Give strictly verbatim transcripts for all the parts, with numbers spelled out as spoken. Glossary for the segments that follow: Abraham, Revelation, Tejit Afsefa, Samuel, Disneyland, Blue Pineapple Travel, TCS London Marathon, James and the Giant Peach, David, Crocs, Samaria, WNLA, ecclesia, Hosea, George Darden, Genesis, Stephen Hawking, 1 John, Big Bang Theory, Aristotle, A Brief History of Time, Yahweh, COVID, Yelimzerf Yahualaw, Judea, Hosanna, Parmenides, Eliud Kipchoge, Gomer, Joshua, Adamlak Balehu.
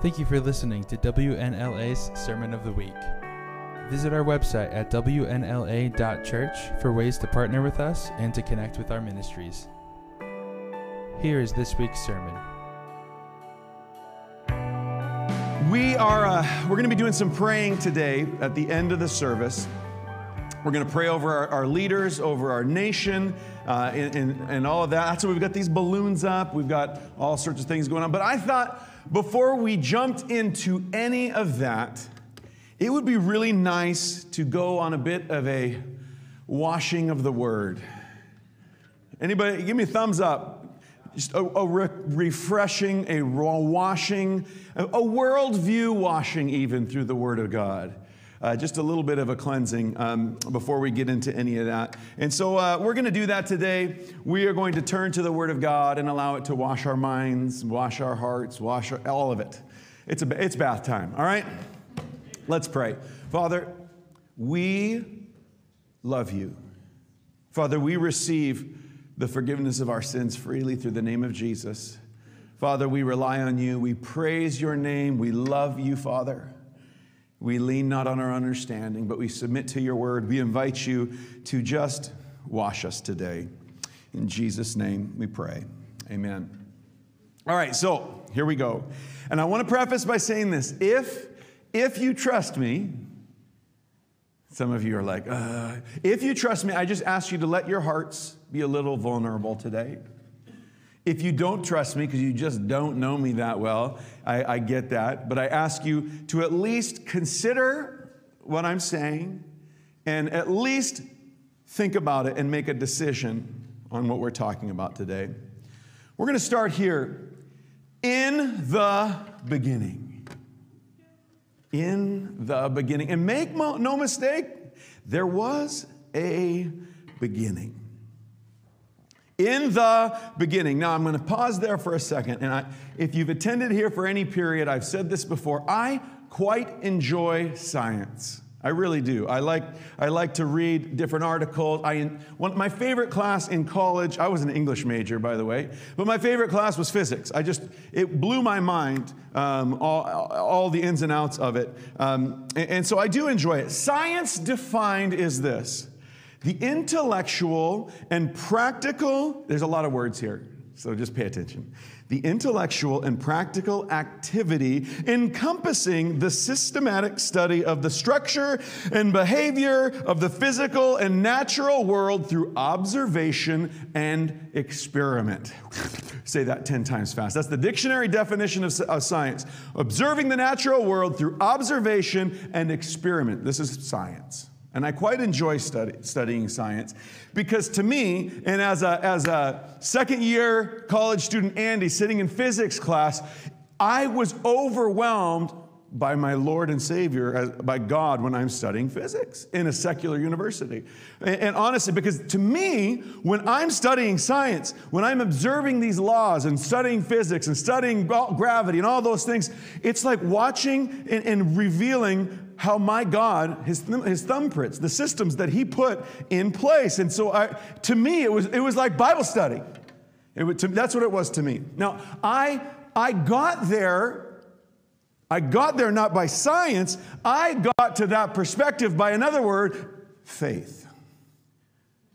Thank you for listening to W N L A's Sermon of the Week. Visit our website at W N L A dot church for ways to partner with us and to connect with our ministries. Here is this week's sermon. We are uh, we're going to be doing some praying today at the end of the service. We're going to pray over our, our leaders, over our nation, uh, and, and, and all of that. That's why we've got these balloons up. We've got all sorts of things going on. But I thought before we jumped into any of that, it would be really nice to go on a bit of a washing of the Word. Anybody, give me a thumbs up. Just a, a re- refreshing, a raw washing, a, a worldview washing even through the Word of God. Uh, just a little bit of a cleansing um, before we get into any of that. And so uh, we're going to do that today. We are going to turn to the Word of God and allow it to wash our minds, wash our hearts, wash our, all of it. It's, a, it's bath time, all right? Let's pray. Father, we love you. Father, we receive the forgiveness of our sins freely through the name of Jesus. Father, we rely on you. We praise your name. We love you, Father. We lean not on our understanding, but we submit to your word. We invite you to just wash us today. In Jesus' name we pray. Amen. All right, so here we go. And I want to preface by saying this. If, if you trust me, some of you are like, uh, if you trust me, I just ask you to let your hearts be a little vulnerable today. If you don't trust me because you just don't know me that well, I, I get that. But I ask you to at least consider what I'm saying and at least think about it and make a decision on what we're talking about today. We're going to start here. In the beginning. In the beginning. And make mo- no mistake, there was a beginning. In the beginning. Now, I'm going to pause there for a second. And I, if you've attended here for any period, I've said this before, I quite enjoy science. I really do. I like I like to read different articles. I one, my favorite class in college, I was an English major, by the way, but my favorite class was physics. I just, it blew my mind, um, all, all the ins and outs of it. Um, and, and so I do enjoy it. Science defined is this. The intellectual and practical, there's a lot of words here, so just pay attention. The intellectual and practical activity encompassing the systematic study of the structure and behavior of the physical and natural world through observation and experiment. Say that ten times fast. That's the dictionary definition of, of science. Observing the natural world through observation and experiment. This is science. And I quite enjoy study, studying science because to me, and as a, as a second-year college student, Andy, sitting in physics class, I was overwhelmed by my Lord and Savior, as, by God, when I'm studying physics in a secular university. And, and honestly, because to me, when I'm studying science, when I'm observing these laws and studying physics and studying gravity and all those things, it's like watching and, and revealing how my God, his, his thumbprints, the systems that he put in place. And so I, to me, it was it was like Bible study. It was, to, that's what it was to me. Now, I I got there. I got there not by science. I got to that perspective by another word, faith.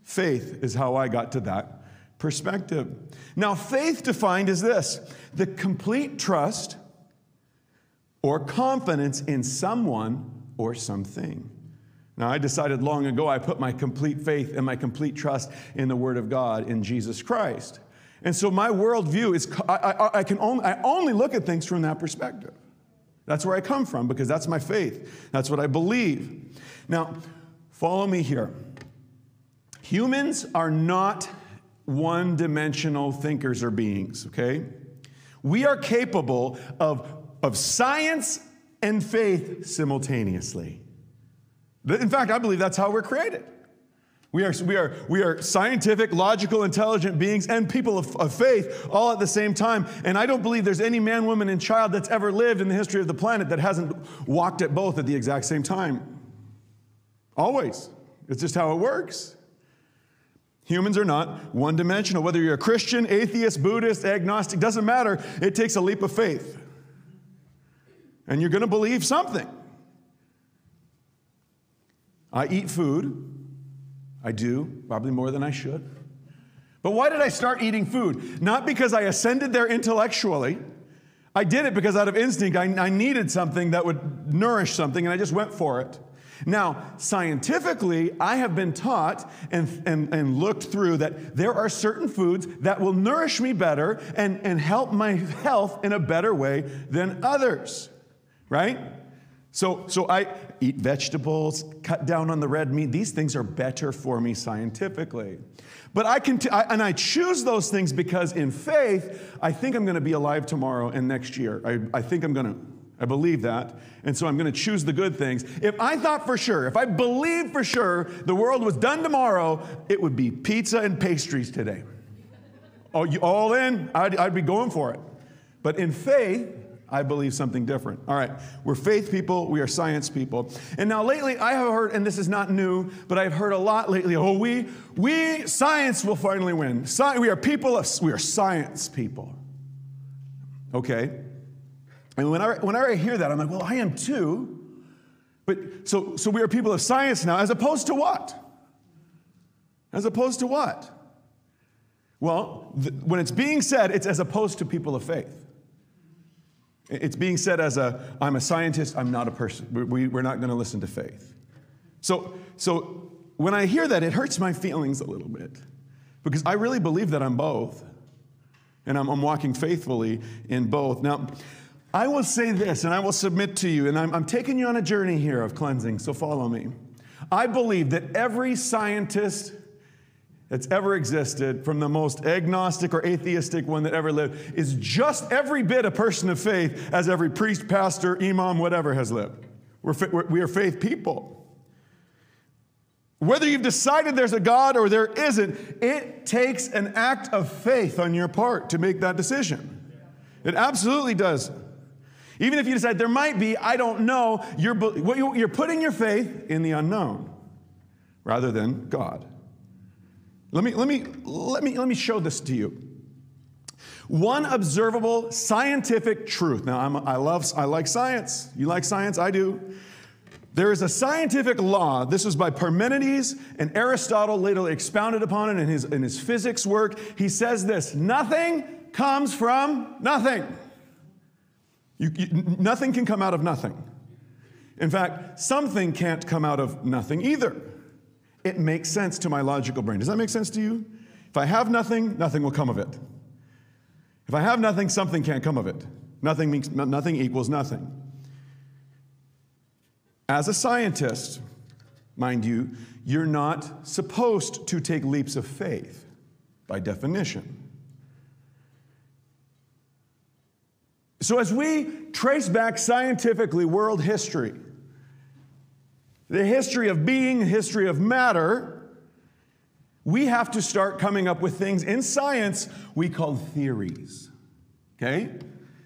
Faith is how I got to that perspective. Now, faith defined is this, the complete trust or confidence in someone or something. Now, I decided long ago I put my complete faith and my complete trust in the Word of God, in Jesus Christ. And so my worldview is, I, I, I can only, I only look at things from that perspective. That's where I come from because that's my faith. That's what I believe. Now, follow me here. Humans are not one-dimensional thinkers or beings, okay? We are capable of of science and faith simultaneously. In fact, I believe that's how we're created. We are, we are, we are scientific, logical, intelligent beings and people of, of faith all at the same time. And I don't believe there's any man, woman, and child that's ever lived in the history of the planet that hasn't walked at both at the exact same time. Always. It's just how it works. Humans are not one-dimensional. Whether you're a Christian, atheist, Buddhist, agnostic, doesn't matter. It takes a leap of faith. and you're going to believe something. I eat food. I do, probably more than I should. But why did I start eating food? Not because I ascended there intellectually. I did it because out of instinct, I, I needed something that would nourish something, and I just went for it. Now, scientifically, I have been taught and, and, and looked through that there are certain foods that will nourish me better and, and help my health in a better way than others, right? So, so I eat vegetables, cut down on the red meat. These things are better for me scientifically. But I can, t- I, and I choose those things because in faith, I think I'm going to be alive tomorrow and next year. I, I think I'm going to. I believe that, and so I'm going to choose the good things. If I thought for sure, if I believed for sure the world was done tomorrow, it would be pizza and pastries today. Oh, you all in? I'd, I'd be going for it. But in faith, I believe something different. All right, we're faith people, we are science people. And now lately, I have heard, and this is not new, but I've heard a lot lately, oh, we, we, science will finally win. Sci- we are people of, we are science people. Okay. And whenever, whenever I hear that, I'm like, well, I am too. But so, so we are people of science now, as opposed to what? As opposed to what? Well, th- when it's being said, it's as opposed to people of faith. It's being said as a, I'm a scientist, I'm not a person. We, we, we're not going to listen to faith. So, so when I hear that, it hurts my feelings a little bit. Because I really believe that I'm both. And I'm, I'm walking faithfully in both. Now, I will say this, and I will submit to you, and I'm, I'm taking you on a journey here of cleansing, so follow me. I believe that every scientist that's ever existed, from the most agnostic or atheistic one that ever lived, is just every bit a person of faith as every priest, pastor, imam, whatever has lived. We're, we're, we are faith people. Whether you've decided there's a God or there isn't, it takes an act of faith on your part to make that decision. It absolutely does. Even if you decide there might be, I don't know, you're, you're putting your faith in the unknown rather than God. Let me, let me, let me, let me show this to you. One observable scientific truth. Now, I'm, I love, I like science. You like science? I do. There is a scientific law. This was by Parmenides, and Aristotle later expounded upon it in his, in his physics work. He says this, nothing comes from nothing. You, you, nothing can come out of nothing. In fact, something can't come out of nothing either. It makes sense to my logical brain. Does that make sense to you? If I have nothing, nothing will come of it. If I have nothing, something can't come of it. Nothing means, nothing equals nothing. As a scientist, mind you, you're not supposed to take leaps of faith by definition. So as we trace back scientifically world history, the history of being, the history of matter, we have to start coming up with things in science we call theories, okay?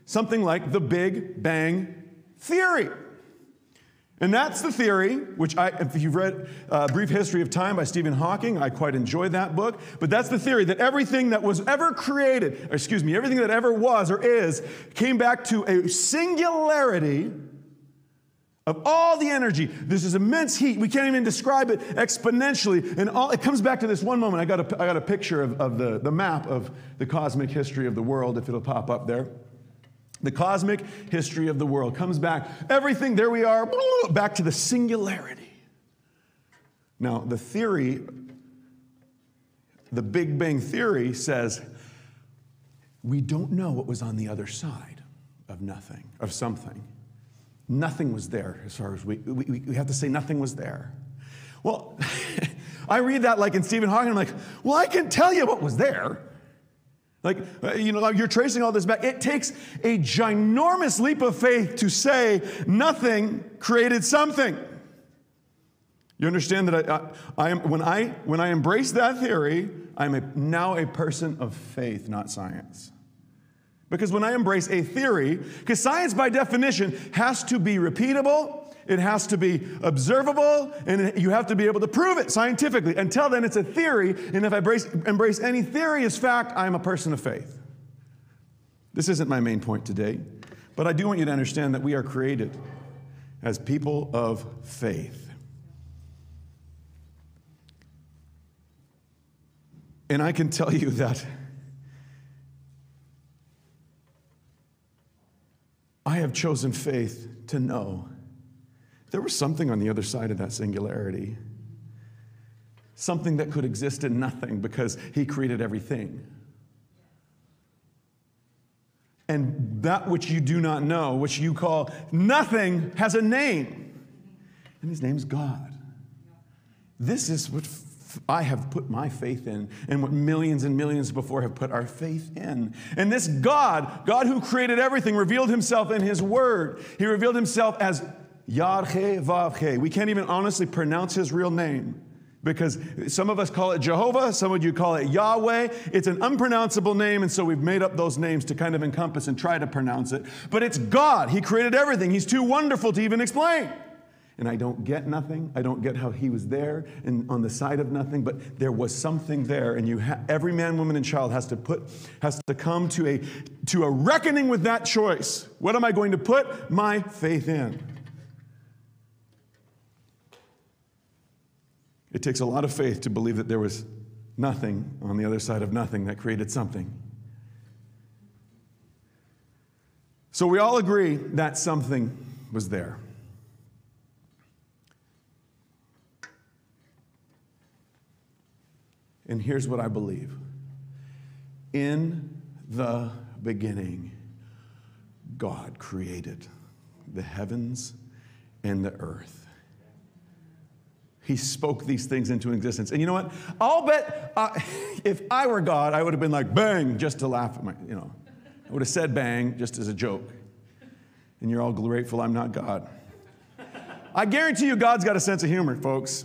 Something like the Big Bang Theory. And that's the theory, which I, if you've read A Brief History of Time by Stephen Hawking, I quite enjoy that book. But that's the theory that everything that was ever created, or excuse me, everything that ever was or is, came back to a singularity of all the energy. This is immense heat. We can't even describe it exponentially. And all, it comes back to this one moment. I got a, I got a picture of, of the, the map of the cosmic history of the world, if it'll pop up there. The cosmic history of the world comes back. Everything, there we are, back to the singularity. Now, the theory, the Big Bang Theory says, we don't know what was on the other side of nothing, of something. Nothing was there, as far as we, we, we have to say nothing was there. Well, I read that like in Stephen Hawking, I'm like, well, I can tell you what was there. Like, you know, you're tracing all this back. It takes a ginormous leap of faith to say nothing created something. You understand that I, I, I am when I when I embrace that theory, I'm a, now a person of faith, not science. Because when I embrace a theory, because science by definition has to be repeatable. It has to be observable, and you have to be able to prove it scientifically. Until then, it's a theory, and if I embrace, embrace any theory as fact, I'm a person of faith. This isn't my main point today, But I do want you to understand that we are created as people of faith. And I can tell you that I have chosen faith to know there was something on the other side of that singularity. Something that could exist in nothing because he created everything. And that which you do not know, which you call nothing, has a name. And his name is God. This is what f- I have put my faith in, and what millions and millions before have put our faith in. And this God, God who created everything, revealed himself in his word. He revealed himself as Yahweh, Vavhe. We can't even honestly pronounce his real name, because some of us call it Jehovah, some of you call it Yahweh. It's an unpronounceable name, and so we've made up those names to kind of encompass and try to pronounce it. But it's God. He created everything. He's too wonderful to even explain. And I don't get nothing. I don't get how he was there and on the side of nothing, but there was something there, and you ha- every man, woman, and child has to put has to come to a to a reckoning with that choice. What am I going to put my faith in? It takes a lot of faith to believe that there was nothing on the other side of nothing that created something. So we all agree that something was there. And here's what I believe. In the beginning, God created the heavens and the earth. He spoke these things into existence. And you know what? I'll bet uh, if I were God, I would have been like, bang, just to laugh at my, you know. I would have said bang just as a joke. And you're all grateful I'm not God. I guarantee you God's got a sense of humor, folks.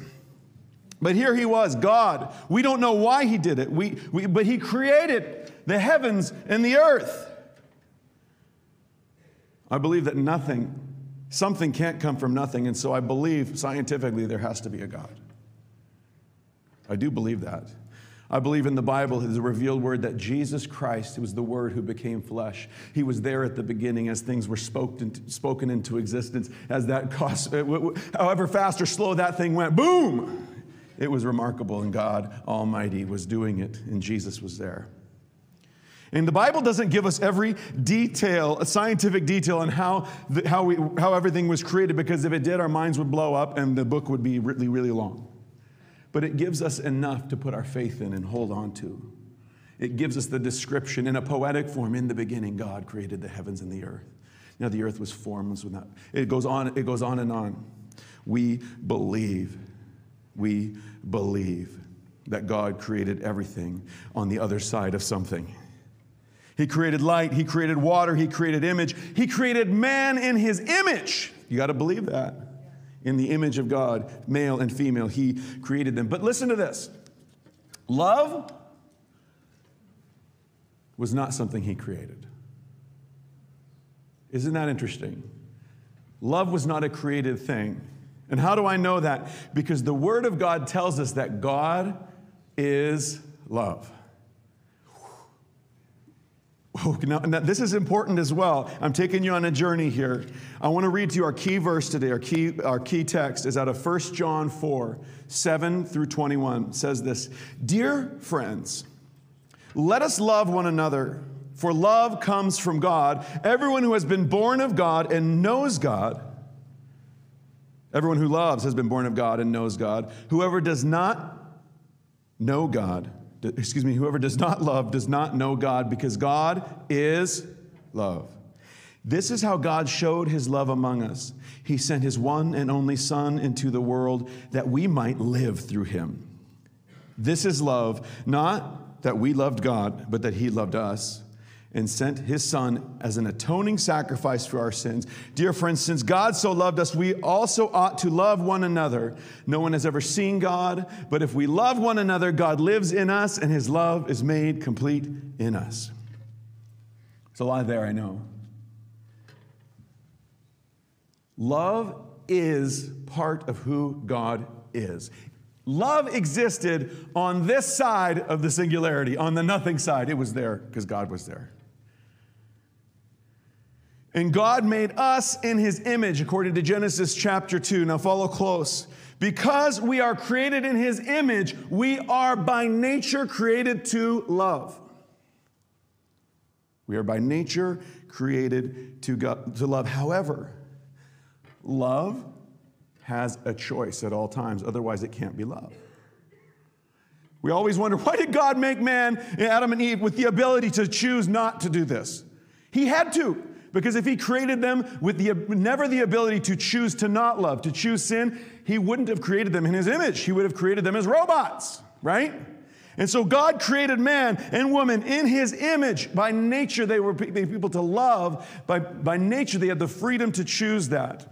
But here he was, God. We don't know why he did it, we, we, but he created the heavens and the earth. I believe that nothing Something can't come from nothing, and so I believe scientifically there has to be a God. I do believe that. I believe in the Bible, the revealed word, that Jesus Christ was the Word who became flesh. He was there at the beginning as things were spoken, spoken into existence, as that cost, however fast or slow that thing went, boom! It was remarkable, and God Almighty was doing it, and Jesus was there. And the Bible doesn't give us every detail, a scientific detail on how the, how we how everything was created, because if it did, our minds would blow up and the book would be really, really long. But it gives us enough to put our faith in and hold on to. It gives us the description in a poetic form. In the beginning, God created the heavens and the earth. Now the earth was formless without. It goes on, it goes on and on. We believe. We believe that God created everything on the other side of something. He created light, he created water, he created image. He created man in his image. You got to believe that. In the image of God, male and female, he created them. But listen to this. Love was not something he created. Isn't that interesting? Love was not a created thing. And how do I know that? Because the Word of God tells us that God is love. Oh, now, now this is important as well. I'm taking you on a journey here. I want to read to you our key verse today. Our key, our key text is out of First John four, seven through twenty-one. It says this, "Dear friends, let us love one another, for love comes from God. Everyone who has been born of God and knows God, everyone who loves has been born of God and knows God. Whoever does not know God, Excuse me, whoever does not love does not know God, because God is love. This is how God showed his love among us. He sent his one and only Son into the world that we might live through him. This is love, not that we loved God, but that he loved us and sent his Son as an atoning sacrifice for our sins. Dear friends, since God so loved us, we also ought to love one another. No one has ever seen God, but if we love one another, God lives in us, and his love is made complete in us." There's a lot there, I know. Love is part of who God is. Love existed on this side of the singularity, on the nothing side. It was there because God was there. And God made us in his image, according to Genesis chapter two. Now follow close. Because we are created in his image, we are by nature created to love. We are by nature created to, God, to love. However, love has a choice at all times. Otherwise, it can't be love. We always wonder, why did God make man, Adam and Eve, with the ability to choose not to do this? He had to. Because if he created them with the, never the ability to choose to not love, to choose sin, he wouldn't have created them in his image. He would have created them as robots, right? And so God created man and woman in his image. By nature, they were people to love. By, by nature, they had the freedom to choose that.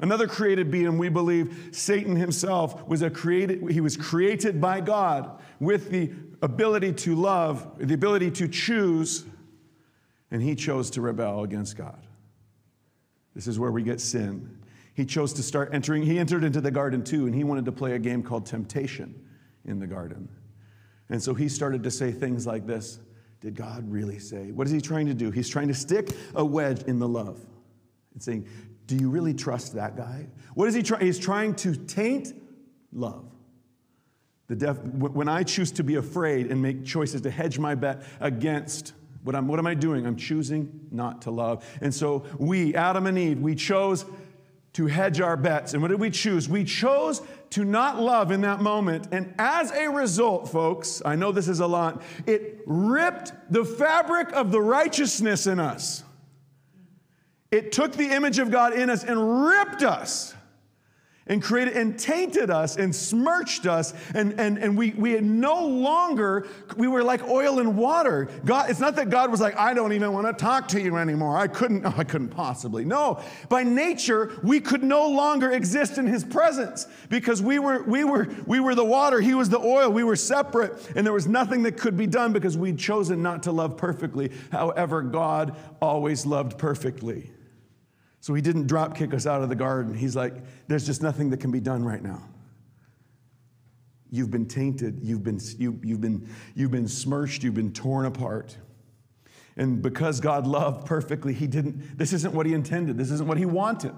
Another created being, we believe, Satan himself, was a created, he was created by God with the ability to love, the ability to choose. And he chose to rebel against God. This is where we get sin. He chose to start entering. He entered into the garden too, and he wanted to play a game called temptation in the garden. And so he started to say things like this. Did God really say? What is he trying to do? He's trying to stick a wedge in the love and saying, do you really trust that guy? What is he trying? He's trying to taint love. The def- when I choose to be afraid and make choices to hedge my bet against What, I'm, what am I doing? I'm choosing not to love. And so we, Adam and Eve, we chose to hedge our bets. And what did we choose? We chose to not love in that moment. And as a result, folks, I know this is a lot, it ripped the fabric of the righteousness in us. It took the image of God in us and ripped us and created and tainted us and smirched us, and, and, and we, we had no longer, we were like oil and water. God, it's not that God was like, I don't even want to talk to you anymore. I couldn't, oh, I couldn't possibly. No, by nature, we could no longer exist in his presence because we were, we were, we were the water, he was the oil, we were separate, and there was nothing that could be done because we'd chosen not to love perfectly. However, God always loved perfectly. So he didn't drop kick us out of the garden. He's like, there's just nothing that can be done right now. You've been tainted. You've been, you, you've been, you've been smirched. You've been torn apart. And because God loved perfectly, he didn't, this isn't what he intended. This isn't what he wanted.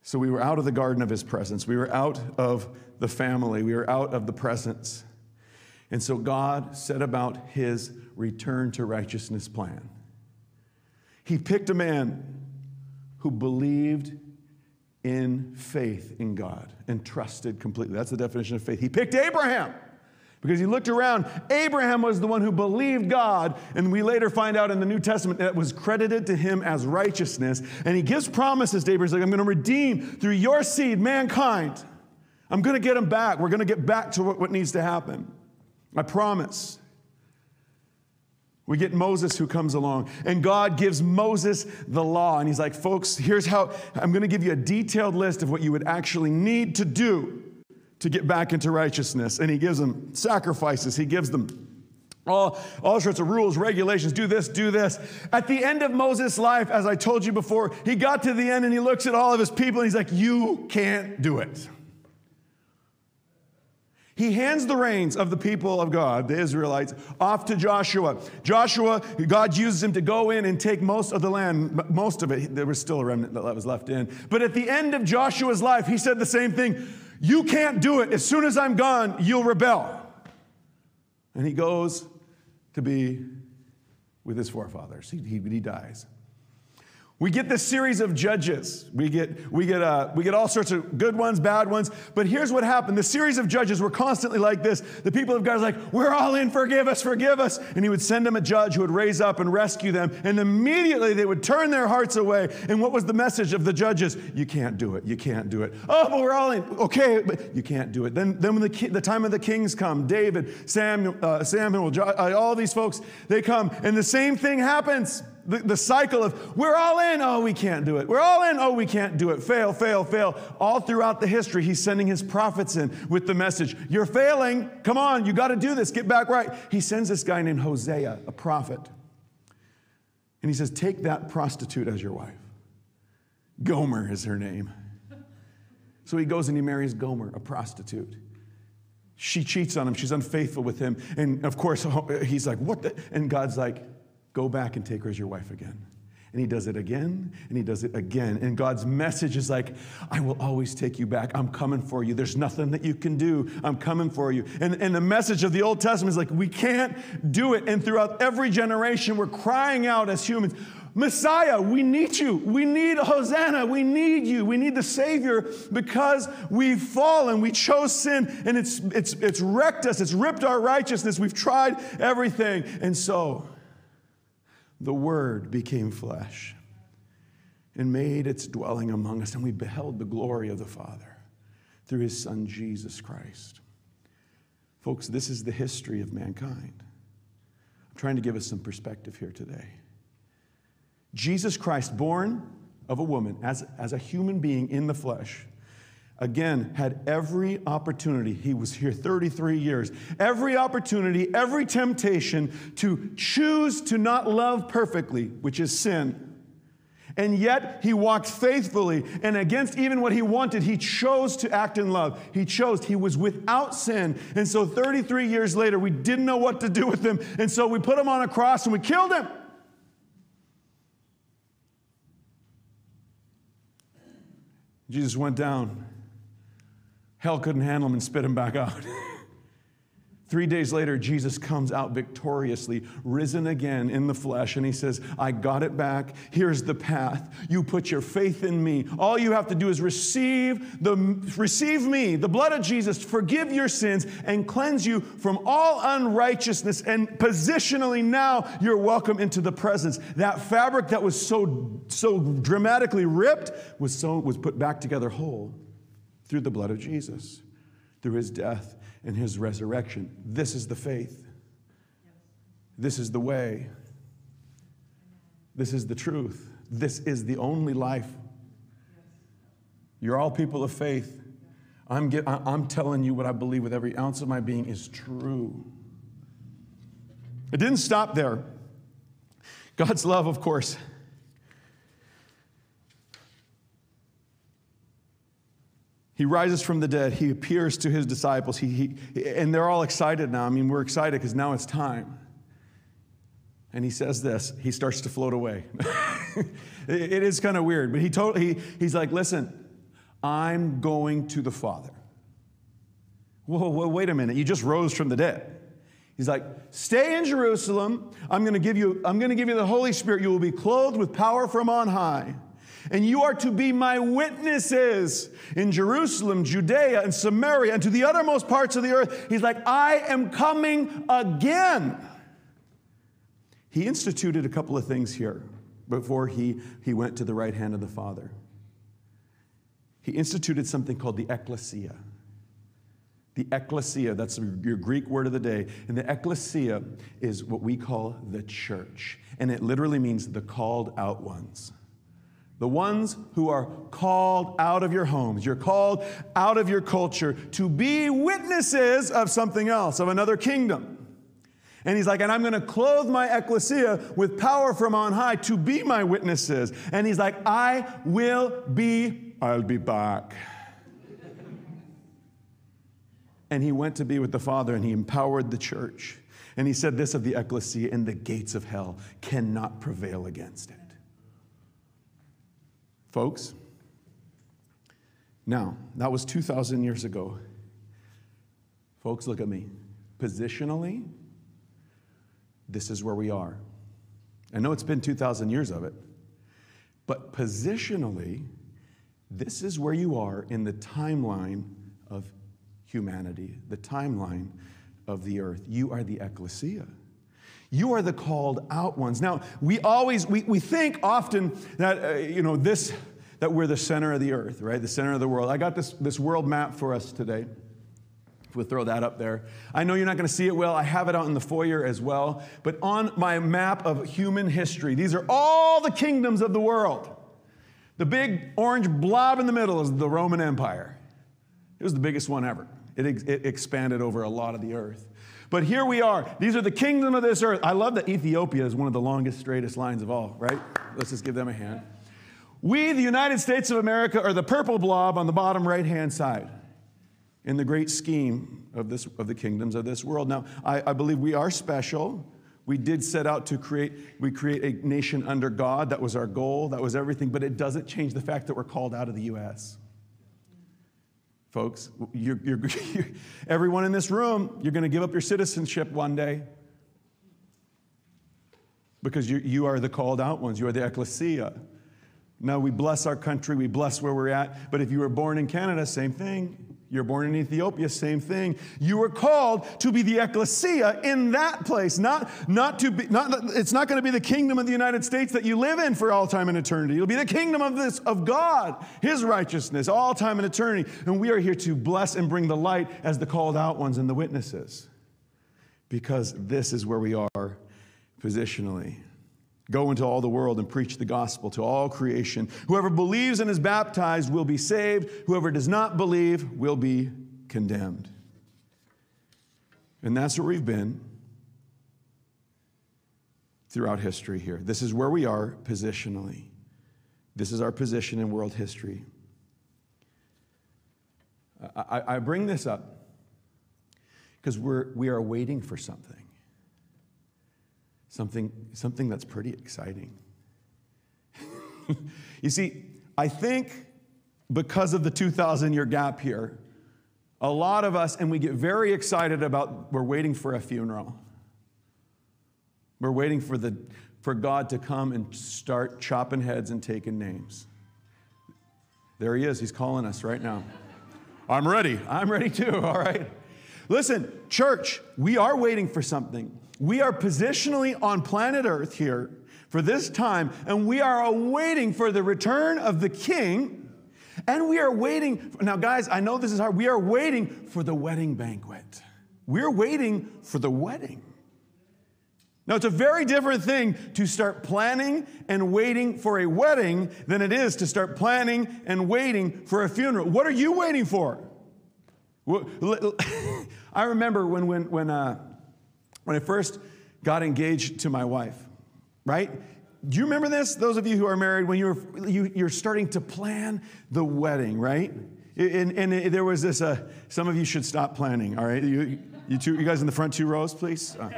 So we were out of the garden of his presence. We were out of the family. We were out of the presence. And so God set about his return to righteousness plan. He picked a man who believed in faith in God and trusted completely. That's the definition of faith. He picked Abraham because he looked around. Abraham was the one who believed God, and we later find out in the New Testament that it was credited to him as righteousness. And he gives promises to Abraham. He's like, I'm going to redeem through your seed mankind. I'm going to get him back. We're going to get back to what, what needs to happen. I promise. We get Moses who comes along, and God gives Moses the law. And he's like, folks, here's how, I'm going to give you a detailed list of what you would actually need to do to get back into righteousness. And he gives them sacrifices. He gives them all, all sorts of rules, regulations, do this, do this. At the end of Moses' life, as I told you before, he got to the end and he looks at all of his people and he's like, you can't do it. He hands the reins of the people of God, the Israelites, off to Joshua. Joshua, God uses him to go in and take most of the land, most of it. There was still a remnant that was left in. But at the end of Joshua's life, he said the same thing. You can't do it. As soon as I'm gone, you'll rebel. And he goes to be with his forefathers. He, he, he dies. We get this series of judges. We get, we, get, uh, we get all sorts of good ones, bad ones. But here's what happened. The series of judges were constantly like this. The people of God are like, we're all in, forgive us, forgive us. And he would send them a judge who would raise up and rescue them. And immediately they would turn their hearts away. And what was the message of the judges? You can't do it. You can't do it. Oh, but we're all in. Okay, but you can't do it. Then, then when the, the time of the kings come, David, Samuel, uh, Samuel jo- uh, all these folks, they come. And the same thing happens. The, the cycle of, we're all in, oh, we can't do it. We're all in, oh, we can't do it. Fail, fail, fail. All throughout the history, he's sending his prophets in with the message, you're failing. Come on, you got to do this. Get back right. He sends this guy named Hosea, a prophet. And he says, take that prostitute as your wife. Gomer is her name. So he goes and he marries Gomer, a prostitute. She cheats on him. She's unfaithful with him. And of course, he's like, what the? And God's like, go back and take her as your wife again. And he does it again, and he does it again. And God's message is like, I will always take you back. I'm coming for you. There's nothing that you can do. I'm coming for you. And, and the message of the Old Testament is like, we can't do it. And throughout every generation, we're crying out as humans, Messiah, we need you. We need Hosanna. We need you. We need the Savior because we've fallen. We chose sin, and it's, it's, it's wrecked us. It's ripped our righteousness. We've tried everything. And so the Word became flesh and made its dwelling among us, and we beheld the glory of the Father through His Son, Jesus Christ. Folks, this is the history of mankind. I'm trying to give us some perspective here today. Jesus Christ, born of a woman, as, as a human being in the flesh, again, had every opportunity. He was here thirty-three years. Every opportunity, every temptation to choose to not love perfectly, which is sin. And yet, he walked faithfully, and against even what he wanted, he chose to act in love. He chose. He was without sin. And so thirty-three years later, we didn't know what to do with him, and so we put him on a cross and we killed him. Jesus went down. Hell couldn't handle him and spit him back out. Three days later, Jesus comes out victoriously, risen again in the flesh, and he says, I got it back. Here's the path. You put your faith in me. All you have to do is receive the, receive me, the blood of Jesus, forgive your sins, and cleanse you from all unrighteousness. And positionally now, you're welcome into the presence. That fabric that was so, so dramatically ripped was, so, was put back together whole through the blood of Jesus, through his death and his resurrection. This is the faith. This is the way. This is the truth. This is the only life. You're all people of faith. I'm, get, I'm telling you what I believe with every ounce of my being is true. It didn't stop there. God's love, of course, he rises from the dead. He appears to his disciples. He, he, and they're all excited now. I mean, we're excited because now it's time. And he says this. He starts to float away. it, it is kind of weird. But he told, he, he's like, listen, I'm going to the Father. Whoa, whoa, wait a minute. You just rose from the dead. He's like, stay in Jerusalem. I'm going to give you, I'm going to give you the Holy Spirit. You will be clothed with power from on high. And you are to be my witnesses in Jerusalem, Judea, and Samaria, and to the uttermost parts of the earth. He's like, I am coming again. He instituted a couple of things here before he, he went to the right hand of the Father. He instituted something called the ecclesia. The ecclesia, that's your Greek word of the day. And the ecclesia is what we call the church. And it literally means the called out ones. The ones who are called out of your homes, you're called out of your culture to be witnesses of something else, of another kingdom. And he's like, and I'm going to clothe my ecclesia with power from on high to be my witnesses. And he's like, I will be, I'll be back. And he went to be with the Father, and he empowered the church. And he said this of the ecclesia, and the gates of hell cannot prevail against it. Folks, now, that was two thousand years ago. Folks, look at me. Positionally, this is where we are. I know it's been two thousand years of it, but positionally, this is where you are in the timeline of humanity, the timeline of the earth. You are the ecclesia. You are the called out ones. Now, we always, we, we think often that, uh, you know, this, that we're the center of the earth, right? The center of the world. I got this, this world map for us today. We'll throw that up there. I know you're not going to see it well. I have it out in the foyer as well. But on my map of human history, these are all the kingdoms of the world. The big orange blob in the middle is the Roman Empire. It was the biggest one ever. It, it expanded over a lot of the earth. But here we are. These are the kingdom of this earth. I love that Ethiopia is one of the longest, straightest lines of all, right? Let's just give them a hand. We, the United States of America, are the purple blob on the bottom right-hand side. in the great scheme of, this, of the kingdoms of this world. Now, I, I believe we are special. We did set out to create, we create a nation under God. That was our goal. That was everything. But it doesn't change the fact that we're called out of the U S Folks, you're, you're, you're, everyone in this room, you're going to give up your citizenship one day. Because you, you are the called out ones. You are the ecclesia. Now, we bless our country. We bless where we're at. But if you were born in Canada, same thing. You're born in Ethiopia, same thing. You were called to be the ecclesia in that place. Not, not to be, not, it's not going to be the kingdom of the United States that you live in for all time and eternity. It'll be the kingdom of, this, of God, His righteousness, all time and eternity. And we are here to bless and bring the light as the called out ones and the witnesses. Because this is where we are positionally. Go into all the world and preach the gospel to all creation. Whoever believes and is baptized will be saved. Whoever does not believe will be condemned. And that's where we've been throughout history here. This is where we are positionally. This is our position in world history. I, I, I bring this up because we're, we are waiting for something. Something, something that's pretty exciting. You see, I think because of the two thousand year gap here, a lot of us, and we get very excited about, we're waiting for a funeral. We're waiting for, the, for God to come and start chopping heads and taking names. There He is. He's calling us right now. I'm ready. I'm ready too, all right? Listen, church, we are waiting for something. We are positionally on planet Earth here for this time, and we are awaiting for the return of the King, and we are waiting. For, now, guys, I know this is hard. We are waiting for the wedding banquet. We're waiting for the wedding. Now, it's a very different thing to start planning and waiting for a wedding than it is to start planning and waiting for a funeral. What are you waiting for? I remember when, when, when, uh, When I first got engaged to my wife, right? Do you remember this? Those of you who are married, when you were, you, you're starting to plan the wedding, right? And, and it, there was this, uh, some of you should stop planning, all right? You, you, two, you guys in the front two rows, please. Uh.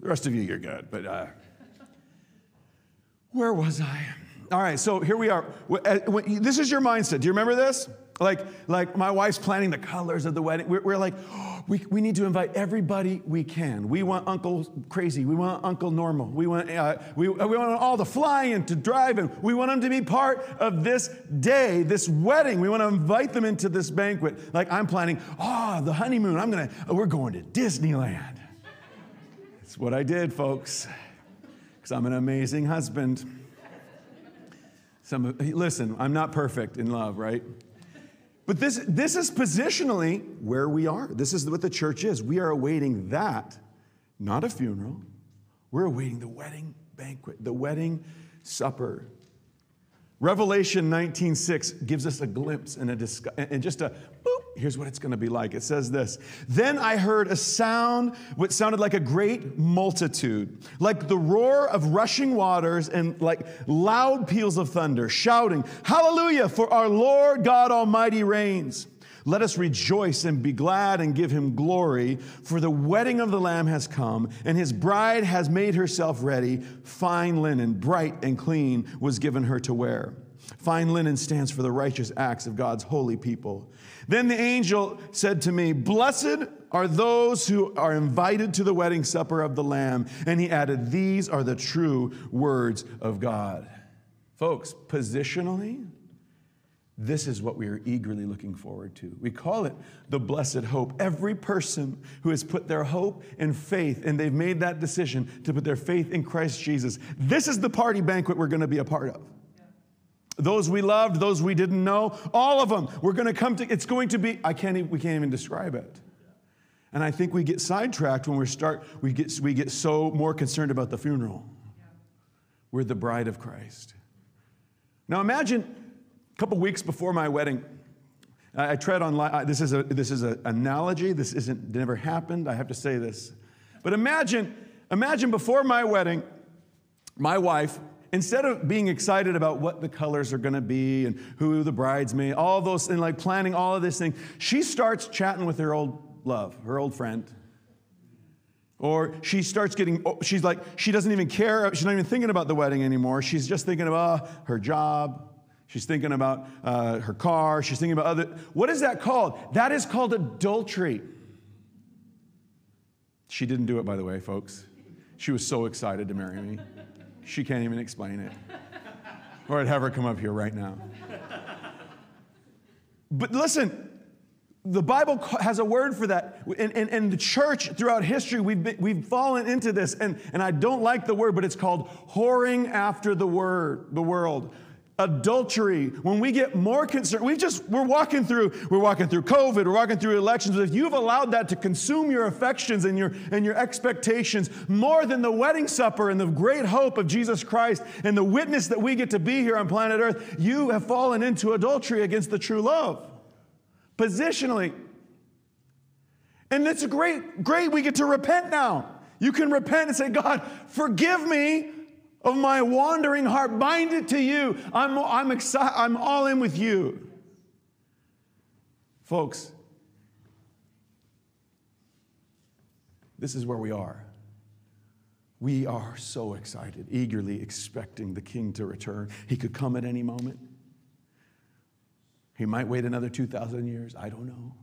The rest of you, you're good, but uh, where was I? All right, so here we are. This is your mindset. Do you remember this? Like, like my wife's planning the colors of the wedding. We're, we're like, oh, we, we need to invite everybody we can. We want Uncle Crazy. We want Uncle Normal. We want, uh, we, we want all to fly and to drive, and we want them to be part of this day, this wedding. We want to invite them into this banquet. Like I'm planning, ah, oh, the honeymoon. I'm gonna, oh, we're going to Disneyland. That's what I did, folks, because I'm an amazing husband. Some of, listen, I'm not perfect in love, right? But this, this is positionally where we are. This is what the church is. We are awaiting that, not a funeral. We're awaiting the wedding banquet, the wedding supper. Revelation nineteen six gives us a glimpse and, a and just a, boop, here's what it's going to be like. It says this, "Then I heard a sound which sounded like a great multitude, like the roar of rushing waters and like loud peals of thunder, shouting, 'Hallelujah, for our Lord God Almighty reigns. Let us rejoice and be glad and give Him glory, for the wedding of the Lamb has come, and His bride has made herself ready. Fine linen, bright and clean, was given her to wear.' Fine linen stands for the righteous acts of God's holy people. Then the angel said to me, 'Blessed are those who are invited to the wedding supper of the Lamb.' And he added, 'These are the true words of God.'" Folks, positionally, this is what we are eagerly looking forward to. We call it the blessed hope. Every person who has put their hope and faith, and they've made that decision to put their faith in Christ Jesus, this is the party banquet we're going to be a part of. Yeah. Those we loved, those we didn't know, all of them, we're going to come to, it's going to be, I can't even, we can't even describe it. And I think we get sidetracked when we start, we get, we get so more concerned about the funeral. Yeah. We're the bride of Christ. Now imagine, a couple weeks before my wedding, I, I tread on, I, this is a this is an analogy, this isn't, never happened, I have to say this. But imagine, imagine before my wedding, my wife instead of being excited about what the colors are going to be and who the bridesmaid, all those, and like planning all of this thing, she starts chatting with her old love, her old friend. Or she starts getting, she's like, she doesn't even care, she's not even thinking about the wedding anymore. She's just thinking about her job. She's thinking about uh, her car. She's thinking about other, what is that called? That is called adultery. She didn't do it, by the way, folks. She was so excited to marry me. She can't even explain it. Or I'd have her come up here right now. But listen, the Bible has a word for that. And, and, and the church throughout history, we've, been, we've fallen into this. And, and I don't like the word, but it's called whoring after the word, the world. Adultery, when we get more concerned, we just, we're walking through, we're walking through COVID, we're walking through elections. If you've allowed that to consume your affections and your, and your expectations more than the wedding supper and the great hope of Jesus Christ and the witness that we get to be here on planet Earth, you have fallen into adultery against the true love, positionally. And it's great, great, we get to repent now. You can repent and say, God, forgive me of my wandering heart, bind it to you. I'm, I'm excited. I'm all in with you. Folks, this is where we are. We are so excited, eagerly expecting the King to return. He could come at any moment. He might wait another two thousand years. I don't know.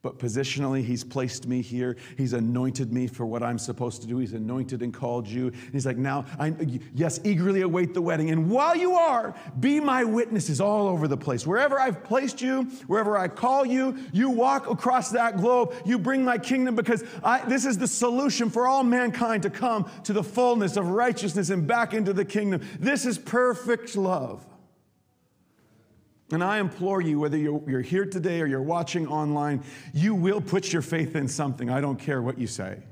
But positionally, he's placed me here. He's anointed me for what I'm supposed to do. He's anointed and called you. And he's like, now, I, yes, eagerly await the wedding. And while you are, be my witnesses all over the place. Wherever I've placed you, wherever I call you, you walk across that globe. You bring my kingdom because I, this is the solution for all mankind to come to the fullness of righteousness and back into the kingdom. This is perfect love. And I implore you, whether you're, you're here today or you're watching online, you will put your faith in something. I don't care what you say.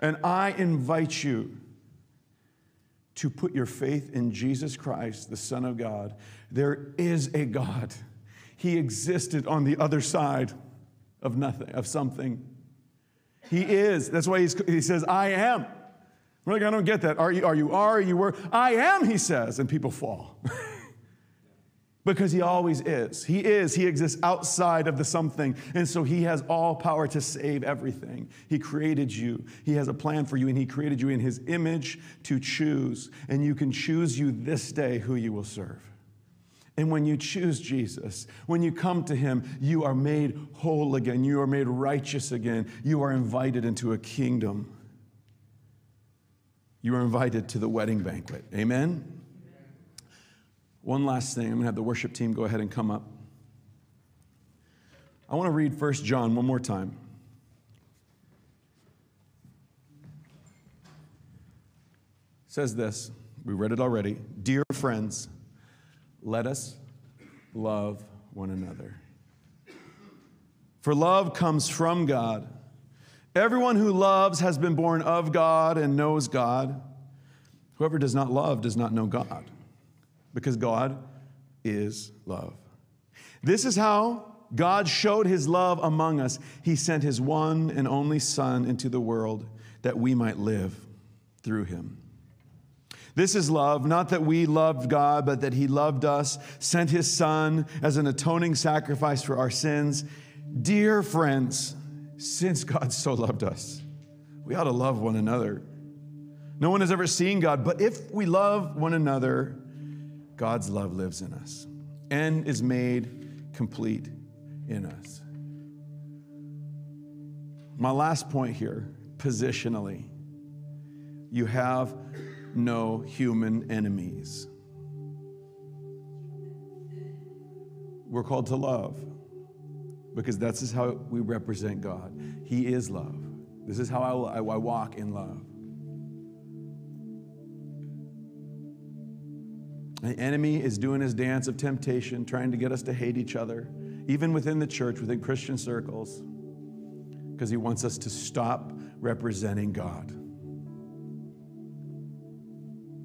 And I invite you to put your faith in Jesus Christ, the Son of God. There is a God. He existed on the other side of nothing, of something. He is. That's why he's, he says, I am. We're like, I don't get that. Are you, are you, are you were? I am, he says, and people fall. Because he always is. He is. He exists outside of the something. And so he has all power to save everything. He created you. He has a plan for you, and he created you in his image to choose. And you can choose you this day who you will serve. And when you choose Jesus, when you come to him, you are made whole again. You are made righteous again. You are invited into a kingdom. You are invited to the wedding banquet. Amen? One last thing. I'm going to have the worship team go ahead and come up. I want to read First John one more time. It says this. We read it already. Dear friends, let us love one another. For love comes from God. Everyone who loves has been born of God and knows God. Whoever does not love does not know God, because God is love. This is how God showed his love among us. He sent his one and only Son into the world that we might live through him. This is love, not that we loved God, but that he loved us, sent his Son as an atoning sacrifice for our sins. Dear friends, since God so loved us, we ought to love one another. No one has ever seen God, but if we love one another, God's love lives in us and is made complete in us. My last point here, positionally, you have no human enemies. We're called to love because that's how we represent God. He is love. This is how I, I walk in love. The enemy is doing his dance of temptation, trying to get us to hate each other, even within the church, within Christian circles, because he wants us to stop representing God.